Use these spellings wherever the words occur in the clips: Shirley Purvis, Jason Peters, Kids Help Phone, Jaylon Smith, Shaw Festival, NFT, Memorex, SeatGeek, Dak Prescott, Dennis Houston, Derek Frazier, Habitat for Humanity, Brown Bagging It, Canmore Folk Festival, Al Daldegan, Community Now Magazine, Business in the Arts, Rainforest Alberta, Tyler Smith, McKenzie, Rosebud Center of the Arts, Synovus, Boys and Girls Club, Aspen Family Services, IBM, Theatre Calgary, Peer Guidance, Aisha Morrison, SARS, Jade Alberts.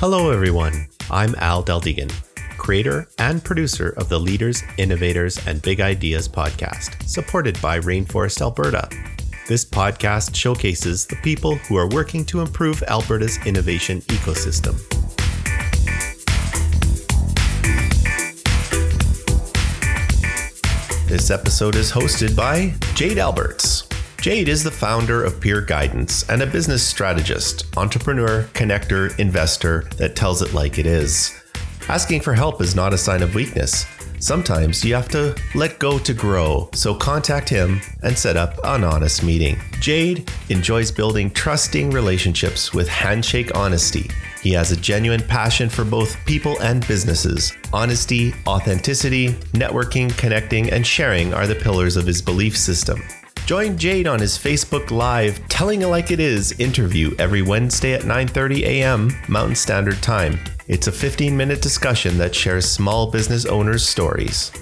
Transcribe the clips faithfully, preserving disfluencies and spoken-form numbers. Hello everyone, I'm Al Daldegan, creator and producer of the Leaders, Innovators, and Big Ideas podcast, supported by Rainforest Alberta. This podcast showcases the people who are working to improve Alberta's innovation ecosystem. This episode is hosted by Jade Alberts. Jade is the founder of Peer Guidance and a business strategist, entrepreneur, connector, investor that tells it like it is. Asking for help is not a sign of weakness. Sometimes you have to let go to grow, so contact him and set up an honest meeting. Jade enjoys building trusting relationships with handshake honesty. He has a genuine passion for both people and businesses. Honesty, authenticity, networking, connecting, and sharing are the pillars of his belief system. Join Jade on his Facebook Live Telling It Like It Is interview every Wednesday at nine thirty a.m. Mountain Standard Time. It's a fifteen-minute discussion that shares small business owners' stories.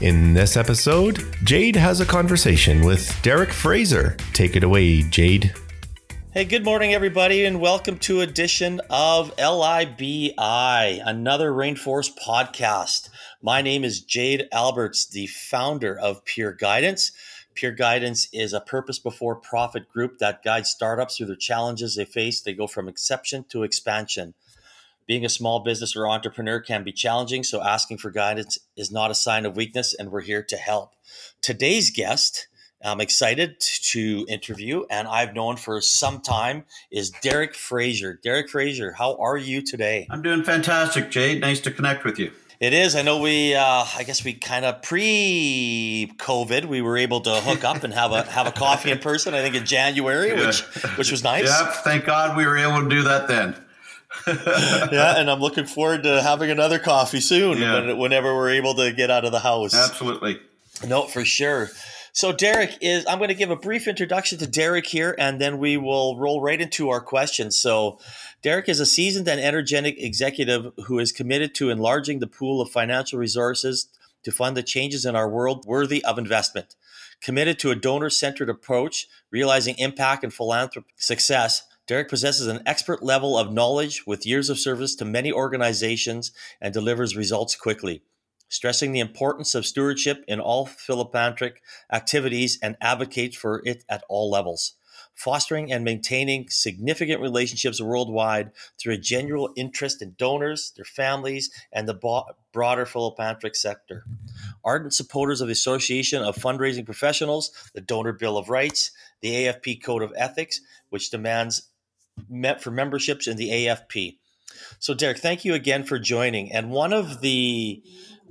In this episode, Jade has a conversation with Derek Frazier. Take it away, Jade. Hey, good morning, everybody, and welcome to edition of L I B I, another Rainforest podcast. My name is Jade Alberts, the founder of Peer Guidance. Peer Guidance is a purpose before profit group that guides startups through the challenges they face. They go from exception to expansion. Being a small business or entrepreneur can be challenging, so asking for guidance is not a sign of weakness, and we're here to help. Today's guest, I'm excited to interview, and I've known for some time, is Derek Frazier. Derek Frazier, how are you today? I'm doing fantastic, Jade. Nice to connect with you. It is. I know we, uh, I guess we kind of pre-COVID, we were able to hook up and have a have a coffee in person, I think in January, yeah. which which was nice. Yeah, thank God we were able to do that then. Yeah, and I'm looking forward to having another coffee soon, yeah. when, whenever we're able to get out of the house. Absolutely. No, for sure. So Derek is, I'm going to give a brief introduction to Derek here, and then we will roll right into our questions. So Derek is a seasoned and energetic executive who is committed to enlarging the pool of financial resources to fund the changes in our world worthy of investment. Committed to a donor-centered approach, realizing impact and philanthropic success, Derek possesses an expert level of knowledge with years of service to many organizations and delivers results quickly. Stressing the importance of stewardship in all philanthropic activities and advocates for it at all levels. Fostering and maintaining significant relationships worldwide through a genuine interest in donors, their families, and the bo- broader philanthropic sector. Ardent supporters of the Association of Fundraising Professionals, the Donor Bill of Rights, the A F P Code of Ethics, which demands met for memberships in the A F P. So, Derek, thank you again for joining. And one of the...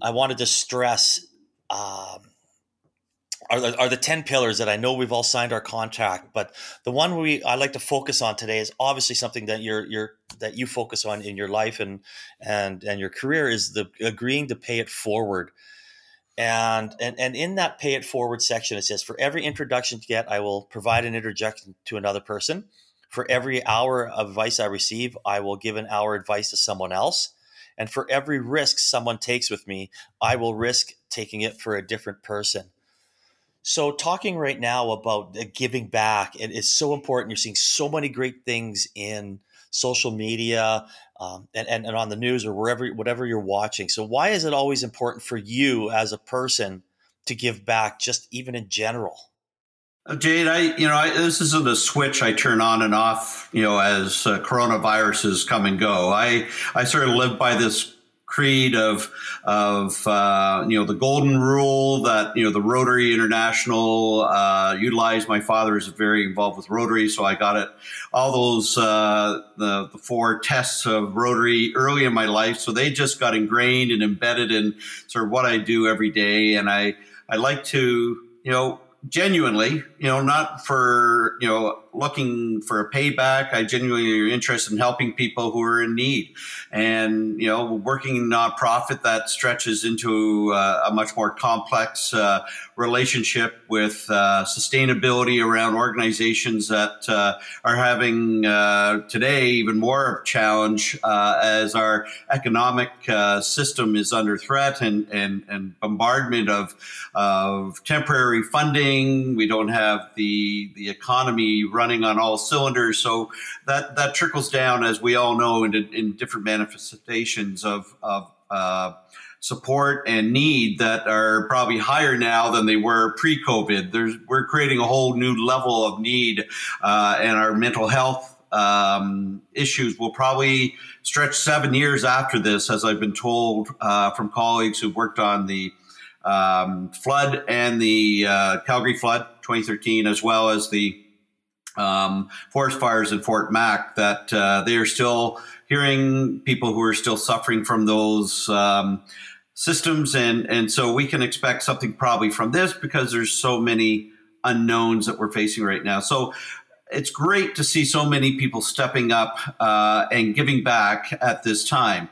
I wanted to stress um, are, the, are the ten pillars that I know we've all signed our contract, but the one we I like to focus on today is obviously something that you're you're that you focus on in your life and and and your career is the agreeing to pay it forward. And and and in that pay it forward section, it says for every introduction to get, I will provide an interjection to another person. For every hour of advice I receive, I will give an hour advice to someone else. And for every risk someone takes with me, I will risk taking it for a different person. So talking right now about giving back, it is so important. You're seeing so many great things in social media um, and, and, and on the news or wherever, whatever you're watching. So why is it always important for you as a person to give back, just even in general? Jade, I, you know, I, this isn't a switch I turn on and off, you know, as uh, coronaviruses come and go. I, I sort of live by this creed of, of, uh, you know, the golden rule that, you know, the Rotary International, uh, utilized. My father is very involved with Rotary. So I got it, all those, uh, the, the four tests of Rotary early in my life. So they just got ingrained and embedded in sort of what I do every day. And I, I like to, you know, genuinely, you know, not for, you know, looking for a payback. I genuinely am interested in helping people who are in need. And, you know, working in a nonprofit that stretches into uh, a much more complex uh, relationship with uh, sustainability around organizations that uh, are having uh, today even more of a challenge uh, as our economic uh, system is under threat and, and, and bombardment of, of temporary funding. We don't have the the economy running on all cylinders. So that, that trickles down, as we all know, into in different manifestations of, of uh, support and need that are probably higher now than they were pre-COVID. There's, we're creating a whole new level of need, uh, and our mental health um, issues will probably stretch seven years after this, as I've been told uh, from colleagues who've worked on the um, flood and the uh, Calgary flood twenty thirteen, as well as the um, forest fires in Fort Mac, that uh, they are still hearing people who are still suffering from those um, systems. And, and so we can expect something probably from this, because there's so many unknowns that we're facing right now. So it's great to see so many people stepping up uh, and giving back at this time.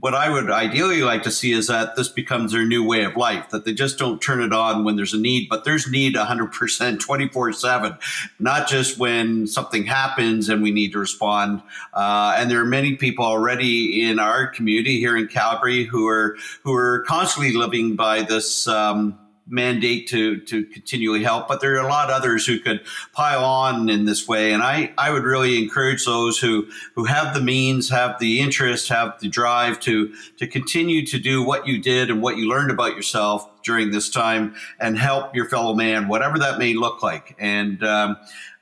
What I would ideally like to see is that this becomes their new way of life, that they just don't turn it on when there's a need, but there's need one hundred percent twenty-four seven, not just when something happens and we need to respond. Uh, and there are many people already in our community here in Calgary who are who are constantly living by this um, mandate to to continually help, but there are a lot of others who could pile on in this way. And I, I would really encourage those who who have the means, have the interest, have the drive to to continue to do what you did and what you learned about yourself during this time and help your fellow man, whatever that may look like. And um,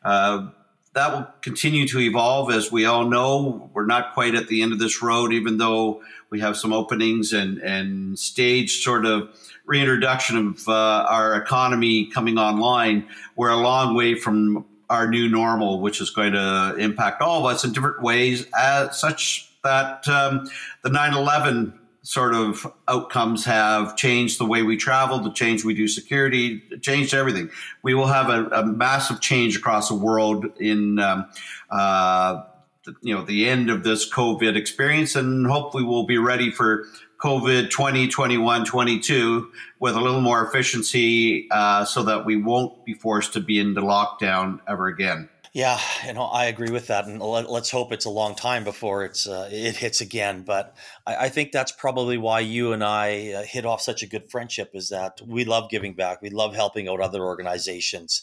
uh, that will continue to evolve. As we all know, we're not quite at the end of this road, even though we have some openings and, and staged sort of reintroduction of uh, our economy coming online. We're a long way from our new normal, which is going to impact all of us in different ways, as such that um, the nine eleven sort of outcomes have changed the way we travel, the change we do security, changed everything. We will have a, a massive change across the world in um, uh, the, you know, the end of this COVID experience, and hopefully we'll be ready for COVID twenty, twenty-one, twenty-two with a little more efficiency uh, so that we won't be forced to be into lockdown ever again. Yeah, you know, I agree with that. And let's hope it's a long time before it's uh, it hits again. But I, I think that's probably why you and I uh, hit off such a good friendship, is that we love giving back. We love helping out other organizations.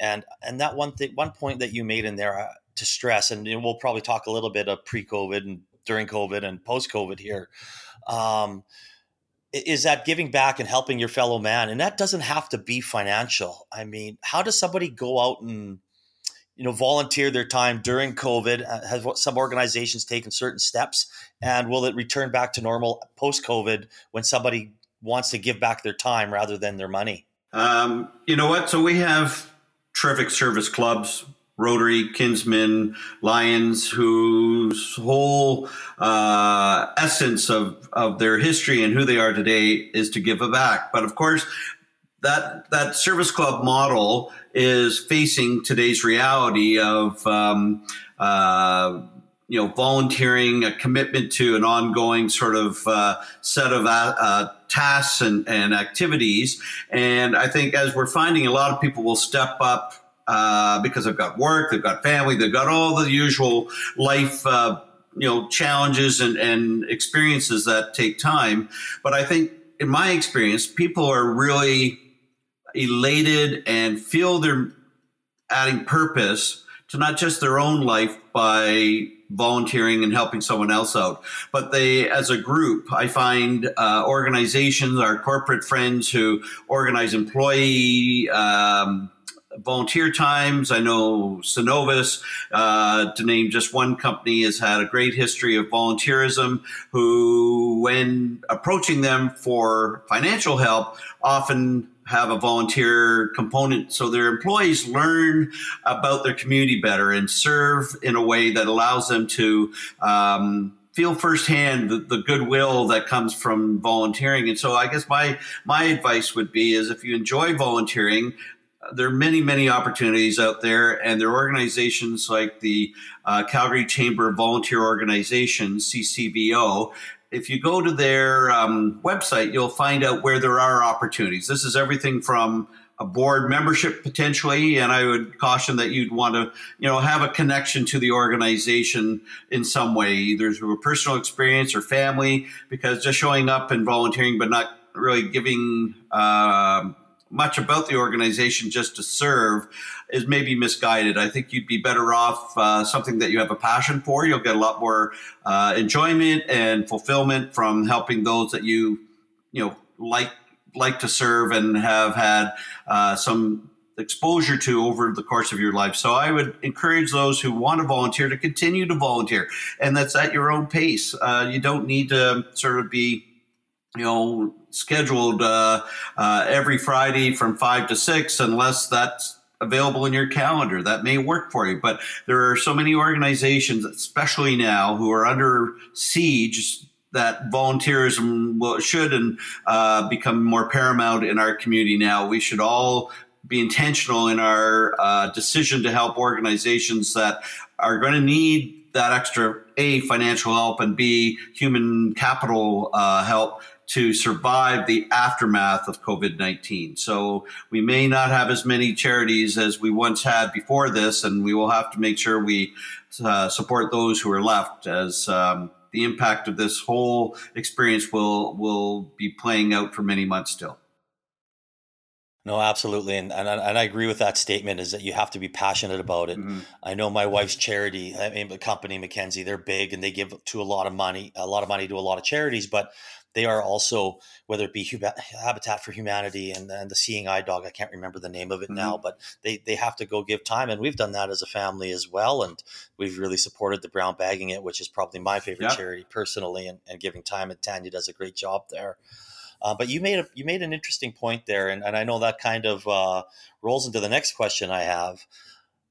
And and that one thing, one point that you made in there uh, to stress, and you know, we'll probably talk a little bit of pre-COVID and during COVID and post-COVID here, um, is that giving back and helping your fellow man. And that doesn't have to be financial. I mean, how does somebody go out and, you know, volunteer their time during COVID? Has some organizations taken certain steps, and will it return back to normal post-COVID when somebody wants to give back their time rather than their money? Um, you know what? So we have terrific service clubs, Rotary, Kinsmen, Lions, whose whole uh, essence of, of their history and who they are today is to give back. But of course, that that service club model is facing today's reality of um, uh, you know, volunteering, a commitment to an ongoing sort of uh, set of uh, tasks and, and activities. And I think as we're finding, a lot of people will step up Uh, because they've got work, they've got family, they've got all the usual life, uh, you know, challenges and, and experiences that take time. But I think, in my experience, people are really elated and feel they're adding purpose to not just their own life by volunteering and helping someone else out, but they, as a group, I find uh, organizations, our corporate friends who organize employee um volunteer times. I know Synovus, uh, to name just one company, has had a great history of volunteerism, who, when approaching them for financial help, often have a volunteer component. So their employees learn about their community better and serve in a way that allows them to um, feel firsthand the, the goodwill that comes from volunteering. And so I guess my, my advice would be is, if you enjoy volunteering, there are many, many opportunities out there, and there are organizations like the uh, Calgary Chamber of Volunteer Organization, C C V O, If you go to their um, website, you'll find out where there are opportunities. This is everything from a board membership potentially, and I would caution that you'd want to, you know, have a connection to the organization in some way, either through a personal experience or family, because just showing up and volunteering but not really giving uh, much about the organization just to serve is maybe misguided. I think you'd be better off uh, something that you have a passion for. You'll get a lot more uh, enjoyment and fulfillment from helping those that you, you know, like like to serve and have had uh, some exposure to over the course of your life. So I would encourage those who want to volunteer to continue to volunteer, and that's at your own pace. Uh, you don't need to sort of be, you know, scheduled uh, uh, every Friday from five to six, unless that's available in your calendar. That may work for you, but there are so many organizations, especially now, who are under siege that volunteerism will, should and uh, become more paramount in our community now. We should all be intentional in our uh, decision to help organizations that are going to need that extra, A, financial help, and B, human capital uh, help to survive the aftermath of COVID nineteen. So we may not have as many charities as we once had before this, and we will have to make sure we uh, support those who are left, as um, the impact of this whole experience will will be playing out for many months still. No, absolutely. And, and, and I agree with that statement, is that you have to be passionate about it. Mm-hmm. I know my wife's charity, I mean, the company McKenzie, they're big and they give to a lot of money, a lot of money to a lot of charities, but they are also, whether it be Habitat for Humanity and, and the Seeing Eye Dog, I can't remember the name of it mm-hmm. now, but they, they have to go give time. And we've done that as a family as well. And we've really supported the Brown Bagging It, which is probably my favorite yeah. charity personally, and, and giving time. And Tanya does a great job there. Uh, but you made a, you made an interesting point there. And, and I know that kind of uh, rolls into the next question I have.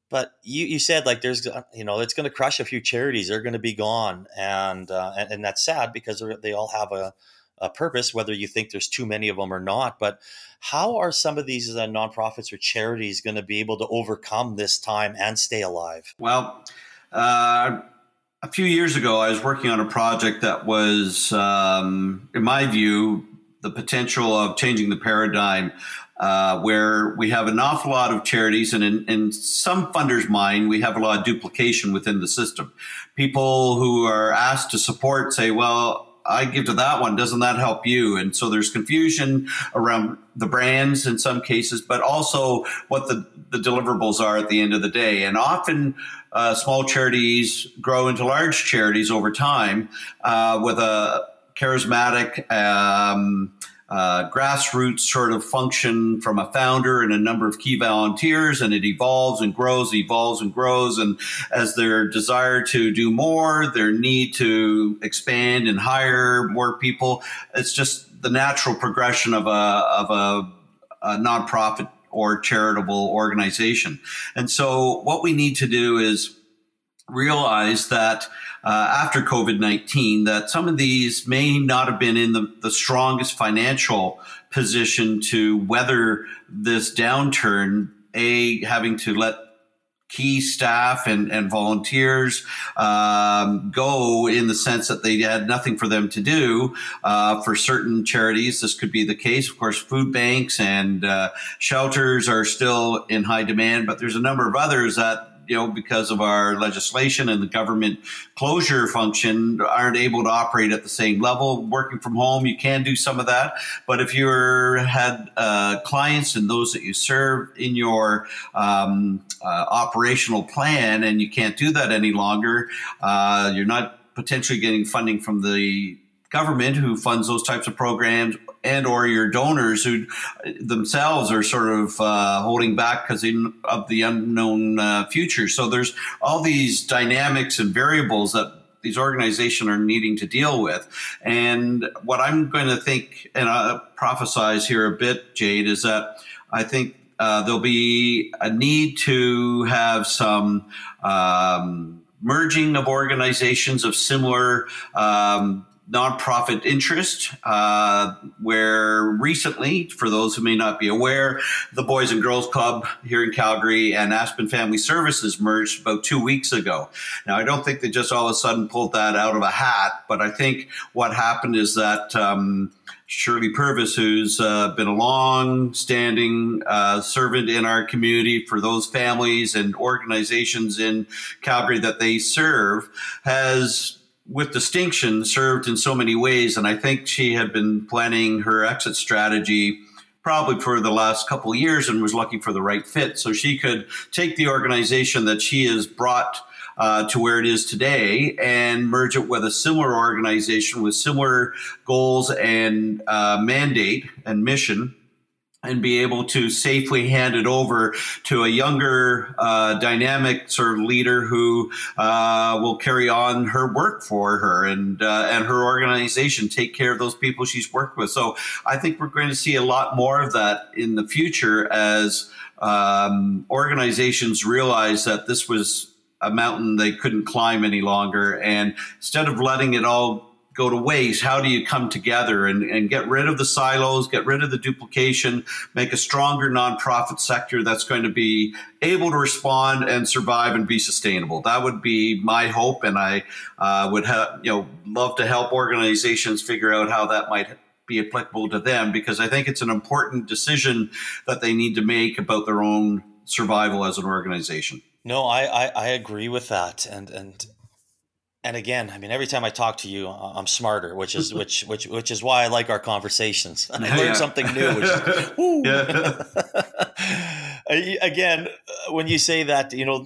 But you, you said, like, there's, you know, it's going to crush a few charities. They're going to be gone. And, uh, and and that's sad, because they all have a, a purpose, whether you think there's too many of them or not. But how are some of these uh, nonprofits or charities going to be able to overcome this time and stay alive? Well, uh, a few years ago, I was working on a project that was, um, in my view, the potential of changing the paradigm, uh, where we have an awful lot of charities, and in, in some funders' mind, we have a lot of duplication within the system. People who are asked to support say, well, I give to that one, doesn't that help you? And so there's confusion around the brands in some cases, but also what the, the deliverables are at the end of the day. And often uh, small charities grow into large charities over time uh, with a charismatic um, uh, grassroots sort of function from a founder and a number of key volunteers, and it evolves and grows, evolves and grows. And as their desire to do more, their need to expand and hire more people, it's just the natural progression of a of a, a nonprofit or charitable organization. And so what we need to do is realize that Uh, after COVID nineteen, that some of these may not have been in the, the strongest financial position to weather this downturn, A, having to let key staff and, and volunteers um, go in the sense that they had nothing for them to do. Uh, for certain charities, this could be the case. Of course, food banks and uh, shelters are still in high demand, but there's a number of others that, you know, because of our legislation and the government closure function, aren't able to operate at the same level. Working from home, you can do some of that. But if you had uh, clients and those that you serve in your um, uh, operational plan, and you can't do that any longer, uh, you're not potentially getting funding from the government who funds those types of programs, and or your donors who themselves are sort of uh, holding back because of the unknown uh, future. So there's all these dynamics and variables that these organizations are needing to deal with. And what I'm going to think, and I prophesize here a bit, Jade, is that I think uh, there'll be a need to have some um, merging of organizations of similar um nonprofit interest, uh, where recently, for those who may not be aware, the Boys and Girls Club here in Calgary and Aspen Family Services merged about two weeks ago. Now, I don't think they just all of a sudden pulled that out of a hat, but I think what happened is that um, Shirley Purvis, who's uh, been a long-standing uh, servant in our community for those families and organizations in Calgary that they serve, has with distinction served in so many ways. And I think she had been planning her exit strategy probably for the last couple of years and was looking for the right fit. So she could take the organization that she has brought uh, to where it is today and merge it with a similar organization with similar goals and uh, mandate and mission, and be able to safely hand it over to a younger, uh, dynamic sort of leader who uh, will carry on her work for her and uh, and her organization, take care of those people she's worked with. So I think we're going to see a lot more of that in the future as um, organizations realize that this was a mountain they couldn't climb any longer. And instead of letting it all go to waste, how do you come together and, and get rid of the silos, get rid of the duplication, make a stronger nonprofit sector that's going to be able to respond and survive and be sustainable? That would be my hope, and I uh, would ha- you know love to help organizations figure out how that might be applicable to them, because I think it's an important decision that they need to make about their own survival as an organization. No, I I, I agree with that, and and. And again, I mean, every time I talk to you, I'm smarter, which is which which which is why I like our conversations. I yeah. learn something new. Which is, woo. Yeah. Again, when you say that, you know,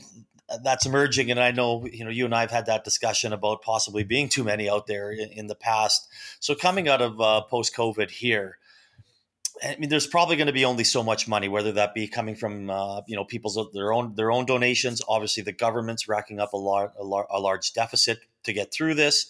that's emerging, and I know, you know, you and I have had that discussion about possibly being too many out there in, in the past. So coming out of uh, post-COVID here, I mean, there's probably going to be only so much money, whether that be coming from, uh, you know, people's their own their own donations. Obviously, the government's racking up a, lar- a, lar- a large deficit to get through this.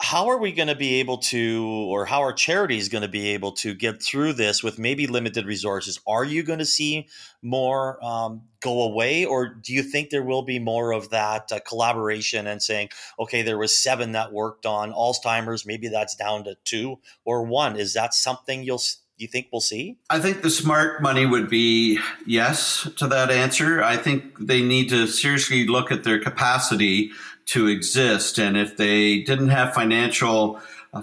How are we going to be able to, or how are charities going to be able to get through this with maybe limited resources? Are you going to see more um, go away, or do you think there will be more of that uh, collaboration and saying, okay, there was seven that worked on Alzheimer's, maybe that's down to two or one? Is that something you'll see? You think we'll see? I think the smart money would be yes to that answer. I think they need to seriously look at their capacity to exist. And if they didn't have financial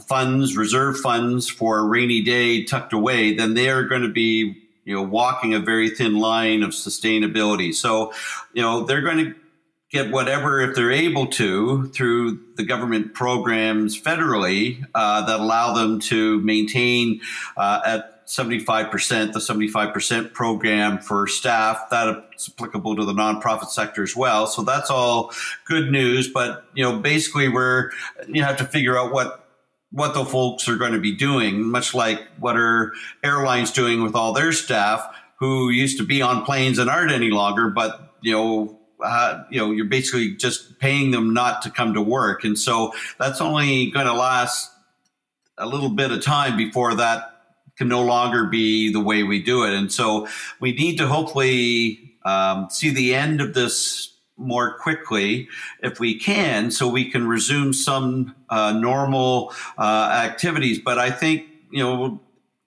funds, reserve funds for a rainy day tucked away, then they are going to be, you know, walking a very thin line of sustainability. So, you know, they're going to get whatever, if they're able to, through the government programs federally uh, that allow them to maintain uh, at seventy-five percent, the seventy-five percent program for staff. That's applicable to the nonprofit sector as well. So that's all good news. But, you know, basically we're, you have to figure out what what the folks are going to be doing, much like what are airlines doing with all their staff who used to be on planes and aren't any longer, but, you know, Uh, you know, you're basically just paying them not to come to work. And so that's only going to last a little bit of time before that can no longer be the way we do it. And so we need to hopefully um, see the end of this more quickly if we can, so we can resume some uh, normal uh, activities. But I think, you know,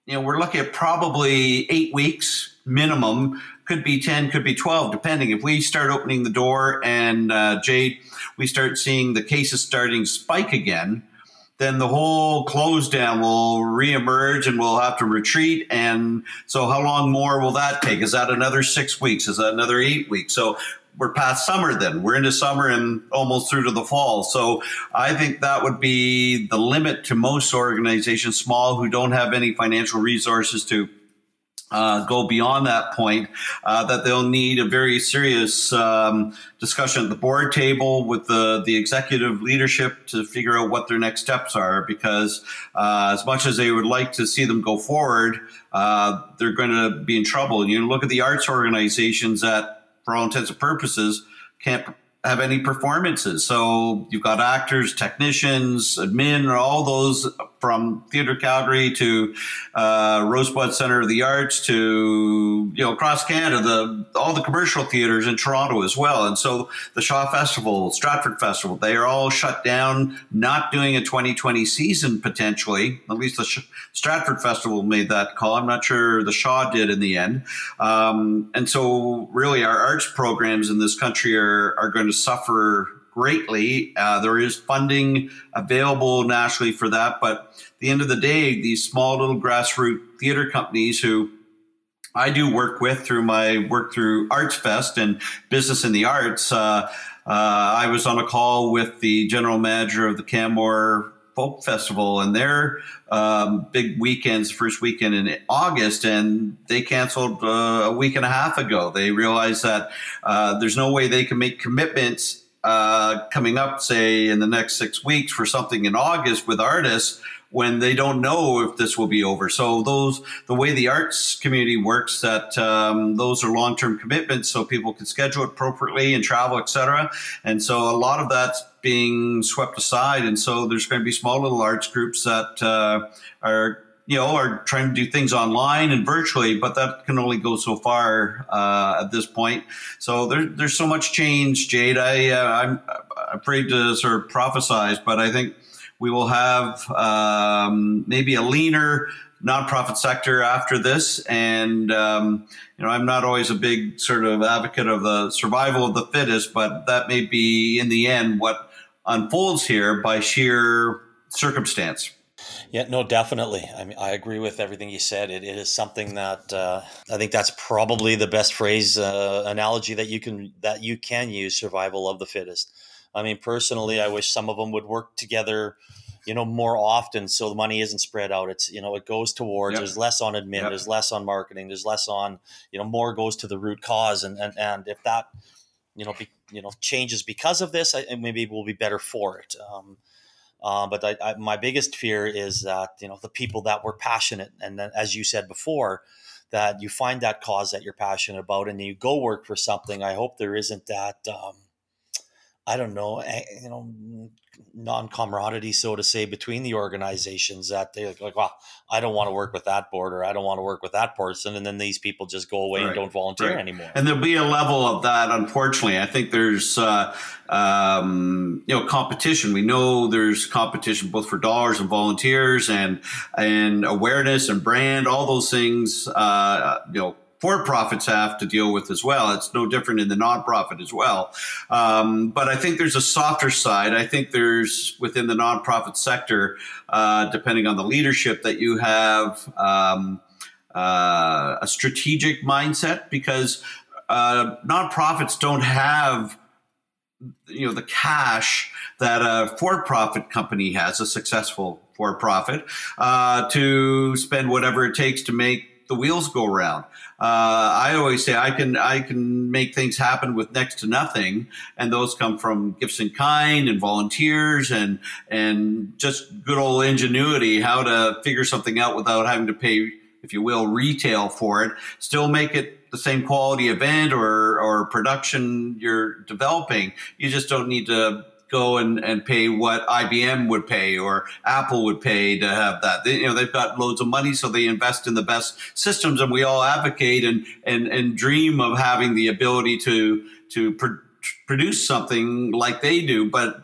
you know, we're looking at probably eight weeks minimum, could be ten, could be twelve, depending. If we start opening the door and uh, Jade, we start seeing the cases starting spike again, then the whole close down will reemerge and we'll have to retreat. And so how long more will that take? Is that another six weeks? Is that another eight weeks? So we're past summer then. We're into summer and almost through to the fall. So I think that would be the limit to most organizations, small, who don't have any financial resources to Uh, go beyond that point, uh, that they'll need a very serious um, discussion at the board table with the, the executive leadership to figure out what their next steps are, because uh, as much as they would like to see them go forward, uh, they're going to be in trouble. You look at the arts organizations that, for all intents and purposes, can't have any performances. So you've got actors, technicians, admin, all those from Theatre Calgary to uh, Rosebud Center of the Arts to, you know, across Canada, the, all the commercial theaters in Toronto as well. And so the Shaw Festival, Stratford Festival, they are all shut down, not doing a twenty twenty season potentially. At least the Sh- Stratford Festival made that call. I'm not sure the Shaw did in the end. Um, and so really our arts programs in this country are, are going to suffer greatly. Uh, there is funding available nationally for that, but at the end of the day, these small little grassroots theater companies who I do work with through my work through Arts Fest and Business in the Arts, uh, uh, I was on a call with the general manager of the Canmore Folk Festival and their um, big weekends, first weekend in August, and they canceled uh, a week and a half ago. They realized that uh, there's no way they can make commitments Uh, coming up, say, in the next six weeks for something in August with artists when they don't know if this will be over. So those, the way the arts community works, that um, those are long-term commitments so people can schedule appropriately and travel, et cetera. And so a lot of that's being swept aside. And so there's going to be small little arts groups that uh, are, you know, are trying to do things online and virtually, but that can only go so far uh, at this point. So there, there's so much change, Jade. I, uh, I'm afraid to sort of prophesize, but I think we will have um, maybe a leaner nonprofit sector after this. And, um, you know, I'm not always a big sort of advocate of the survival of the fittest, but that may be in the end what unfolds here by sheer circumstance. Yeah, no, definitely. I mean, I agree with everything you said. It, it is something that uh, I think that's probably the best phrase, uh, analogy that you can that you can use, survival of the fittest. I mean, personally, I wish some of them would work together, you know, more often so the money isn't spread out. It's, you know, it goes towards, yep. There's less on admin, yep. There's less on marketing, there's less on, you know, more goes to the root cause. And, and, and if that, you know, be, you know, changes because of this, I, maybe we'll be better for it. Um Uh, but I, I, my biggest fear is that, you know, the people that were passionate, and then, as you said before, that you find that cause that you're passionate about and you go work for something. I hope there isn't that, um, I don't know, you know, non-camaraderie, so to say, between the organizations that they're like, well, I don't want to work with that board, or I don't want to work with that person. And then these people just go away, right, and don't volunteer, right, anymore. And there'll be a level of that, unfortunately. I think there's, uh, um, you know, competition. We know there's competition both for dollars and volunteers and, and awareness and brand, all those things, uh, you know, for-profits have to deal with as well. It's no different in the nonprofit as well. Um, but I think there's a softer side. I think there's, within the nonprofit sector, uh, depending on the leadership that you have, um, uh, a strategic mindset, because uh, nonprofits don't have, you know, the cash that a for-profit company has, a successful for-profit, uh, to spend whatever it takes to make the wheels go round. Uh, I always say I can I can make things happen with next to nothing, and those come from gifts in kind and volunteers and and just good old ingenuity, how to figure something out without having to pay, if you will, retail for it, still make it the same quality event or, or production you're developing. You just don't need to go and, and pay what I B M would pay or Apple would pay to have that. They, you know, they've got loads of money, so they invest in the best systems, and we all advocate and, and, and dream of having the ability to, to pr- produce something like they do, but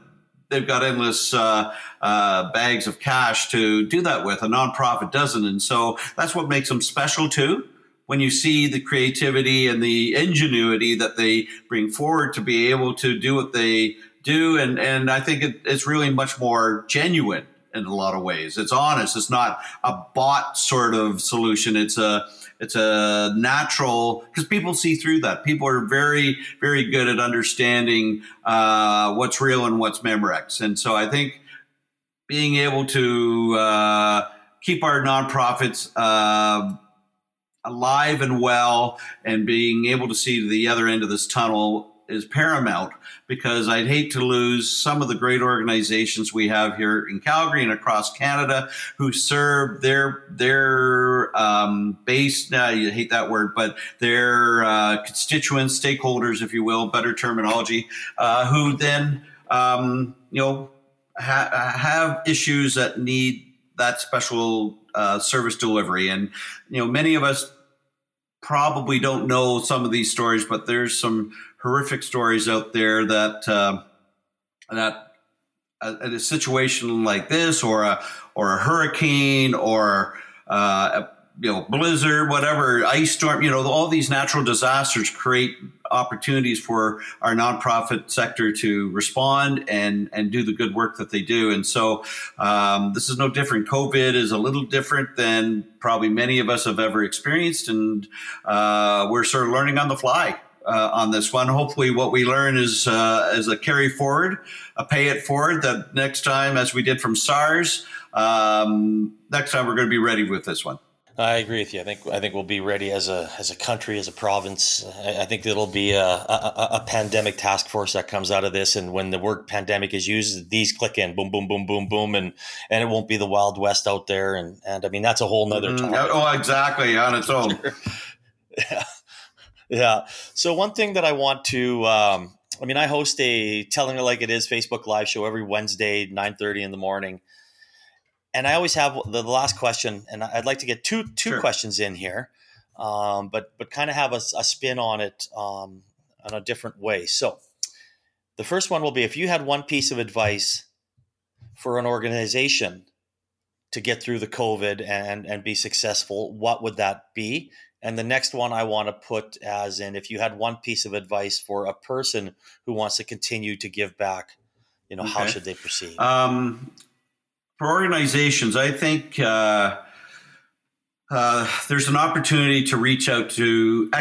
they've got endless uh, uh, bags of cash to do that with. A nonprofit doesn't, and so that's what makes them special too. When you see the creativity and the ingenuity that they bring forward to be able to do what they do, and and I think it, it's really much more genuine in a lot of ways. It's honest. It's not a bot sort of solution. It's a it's a natural, because people see through that. People are very very good at understanding uh, what's real and what's Memorex, and so I think being able to uh, keep our nonprofits Uh, alive and well, and being able to see to the other end of this tunnel is paramount, because I'd hate to lose some of the great organizations we have here in Calgary and across Canada who serve their their um, base. Now, you hate that word, but their uh, constituents, stakeholders, if you will, better terminology, uh, who then um, you know ha- have issues that need that special uh, service delivery. And, you know, many of us probably don't know some of these stories, but there's some horrific stories out there that uh, that a, a situation like this, or a or a hurricane, or uh, a you know blizzard, whatever, ice storm, you know, all these natural disasters create opportunities for our nonprofit sector to respond and and do the good work that they do. And so um, this is no different. COVID is a little different than probably many of us have ever experienced, and uh, we're sort of learning on the fly uh, on this one. Hopefully, what we learn is uh, is a carry forward, a pay it forward. That next time, as we did from SARS, um, next time we're going to be ready with this one. I agree with you. I think I think we'll be ready as a as a country, as a province. I, I think it'll be a, a a pandemic task force that comes out of this, and when the word pandemic is used, these click in, boom, boom, boom, boom, boom, and and it won't be the Wild West out there. And and I mean that's a whole nother topic. Mm, oh, exactly, on its own. yeah, yeah. So one thing that I want to. Um, I mean, I host a Telling It Like It Is Facebook Live show every Wednesday, nine thirty in the morning. And I always have the last question, and I'd like to get two two sure. questions in here, um, but but kind of have a, a spin on it um, in a different way. So the first one will be, if you had one piece of advice for an organization to get through the COVID and, and be successful, what would that be? And the next one I want to put as in, if you had one piece of advice for a person who wants to continue to give back, you know, okay. how should they proceed? Um For organizations, I think uh, uh, there's an opportunity to reach out to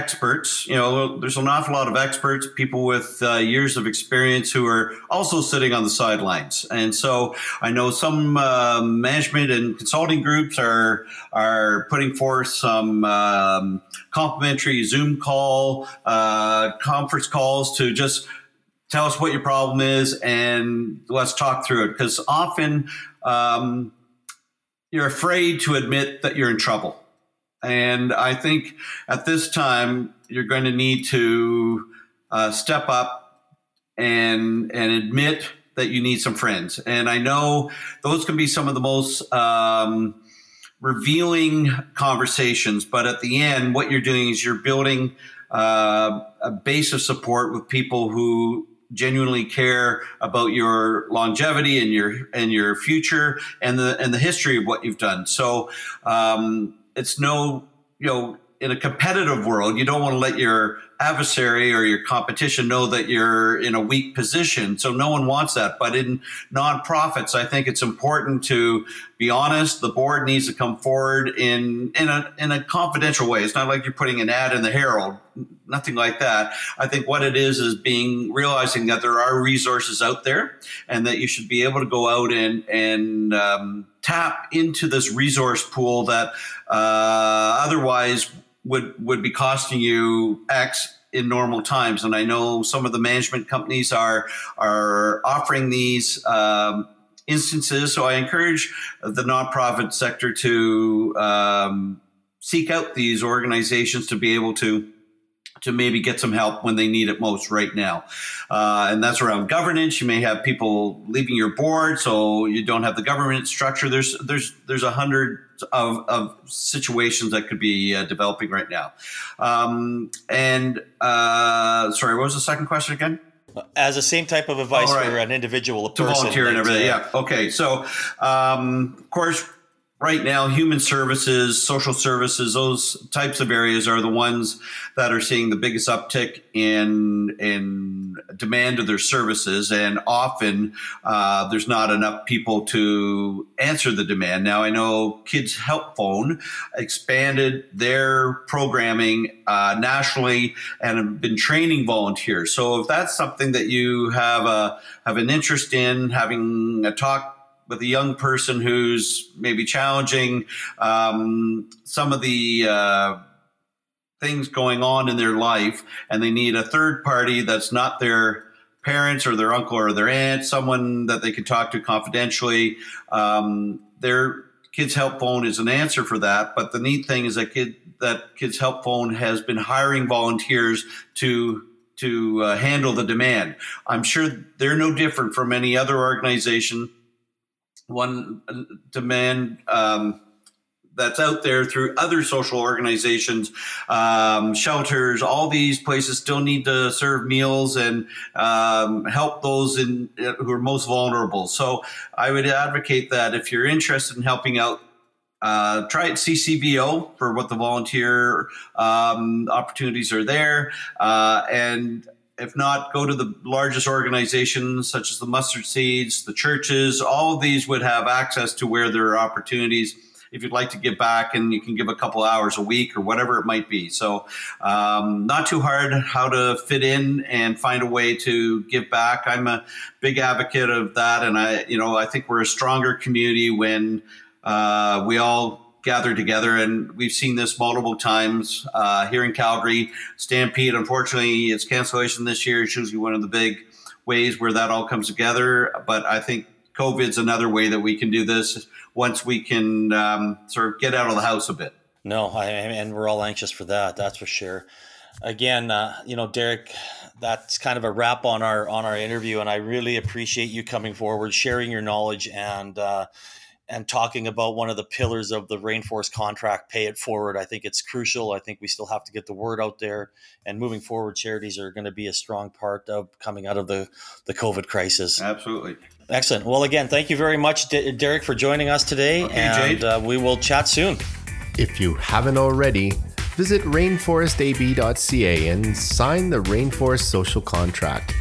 experts. You know, there's an awful lot of experts, people with uh, years of experience who are also sitting on the sidelines. And so I know some uh, management and consulting groups are are putting forth some um, complimentary Zoom call, uh, conference calls to just tell us what your problem is and let's talk through it, because often um, you're afraid to admit that you're in trouble. And I think at this time, you're going to need to uh, step up and and admit that you need some friends. And I know those can be some of the most um, revealing conversations, but at the end, what you're doing is you're building uh, a base of support with people who genuinely care about your longevity and your and your future and the and the history of what you've done. So um, it's no, you know, in a competitive world, you don't want to let your adversary or your competition know that you're in a weak position. So no one wants that. But in nonprofits, I think it's important to be honest. The board needs to come forward in in a in a confidential way. It's not like you're putting an ad in the Herald, nothing like that. I think what it is is being realizing that there are resources out there and that you should be able to go out and and um, tap into this resource pool that uh, otherwise would would be costing you X in normal times. And I know some of the management companies are are offering these um, instances. So I encourage the nonprofit sector to um, seek out these organizations to be able to to maybe get some help when they need it most right now. Uh, and that's around governance. You may have people leaving your board, so you don't have the government structure. There's there's there's a hundred of, of situations that could be uh, developing right now. Um, and uh, sorry, what was the second question again? As the same type of advice oh, right. for an individual, a person. To volunteer and everything, yeah. Okay, so um, of course, right now, human services, social services, those types of areas are the ones that are seeing the biggest uptick in in demand of their services. And often uh, there's not enough people to answer the demand. Now, I know Kids Help Phone expanded their programming uh, nationally and have been training volunteers. So if that's something that you have a, have an interest in, having a talk with a young person who's maybe challenging um, some of the uh, things going on in their life, and they need a third party that's not their parents or their uncle or their aunt, someone that they can talk to confidentially. Um, their Kids Help Phone is an answer for that. But the neat thing is that kid that Kids Help Phone has been hiring volunteers to. to uh, handle the demand. I'm sure they're no different from any other organization. one demand um, that's out there through other social organizations, um, shelters, all these places still need to serve meals and um, help those in uh, who are most vulnerable. So I would advocate that if you're interested in helping out, Uh, try it C C V O for what the volunteer um, opportunities are there. Uh, and if not, go to the largest organizations such as the Mustard Seeds, the churches. All of these would have access to where there are opportunities if you'd like to give back, and you can give a couple hours a week or whatever it might be. So um, not too hard how to fit in and find a way to give back. I'm a big advocate of that. And I, you know, I think we're a stronger community when Uh, we all gather together, and we've seen this multiple times uh, here in Calgary. Stampede, unfortunately, its cancellation this year is usually one of the big ways where that all comes together. But I think COVID's another way that we can do this once we can um, sort of get out of the house a bit. No, I, and we're all anxious for that. That's for sure. Again, uh, you know, Derek, that's kind of a wrap on our on our interview, and I really appreciate you coming forward, sharing your knowledge, and uh, and talking about one of the pillars of the Rainforest contract, pay it forward. I think it's crucial. I think we still have to get the word out there, and moving forward, charities are going to be a strong part of coming out of the, the COVID crisis. Absolutely. Excellent. Well, again, thank you very much, D- Derek, for joining us today. Okay, and uh, we will chat soon. If you haven't already, visit rainforest a b dot c a and sign the Rainforest Social Contract.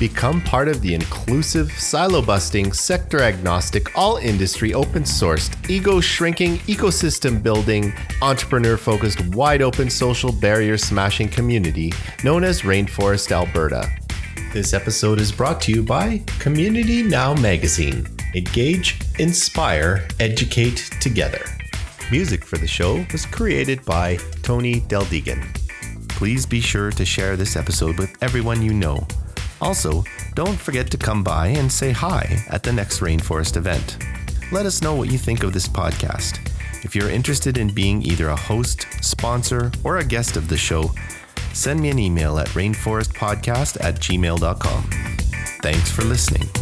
Become part of the inclusive, silo-busting, sector-agnostic, all-industry, open-sourced, ego-shrinking, ecosystem-building, entrepreneur-focused, wide-open, social barrier-smashing community known as Rainforest Alberta. This episode is brought to you by Community Now Magazine. Engage, inspire, educate together. Music for the show was created by Tony Del Deegan. Please be sure to share this episode with everyone you know. Also, don't forget to come by and say hi at the next Rainforest event. Let us know what you think of this podcast. If you're interested in being either a host, sponsor, or a guest of the show, send me an email at rainforestpodcast at gmail dot com. Thanks for listening.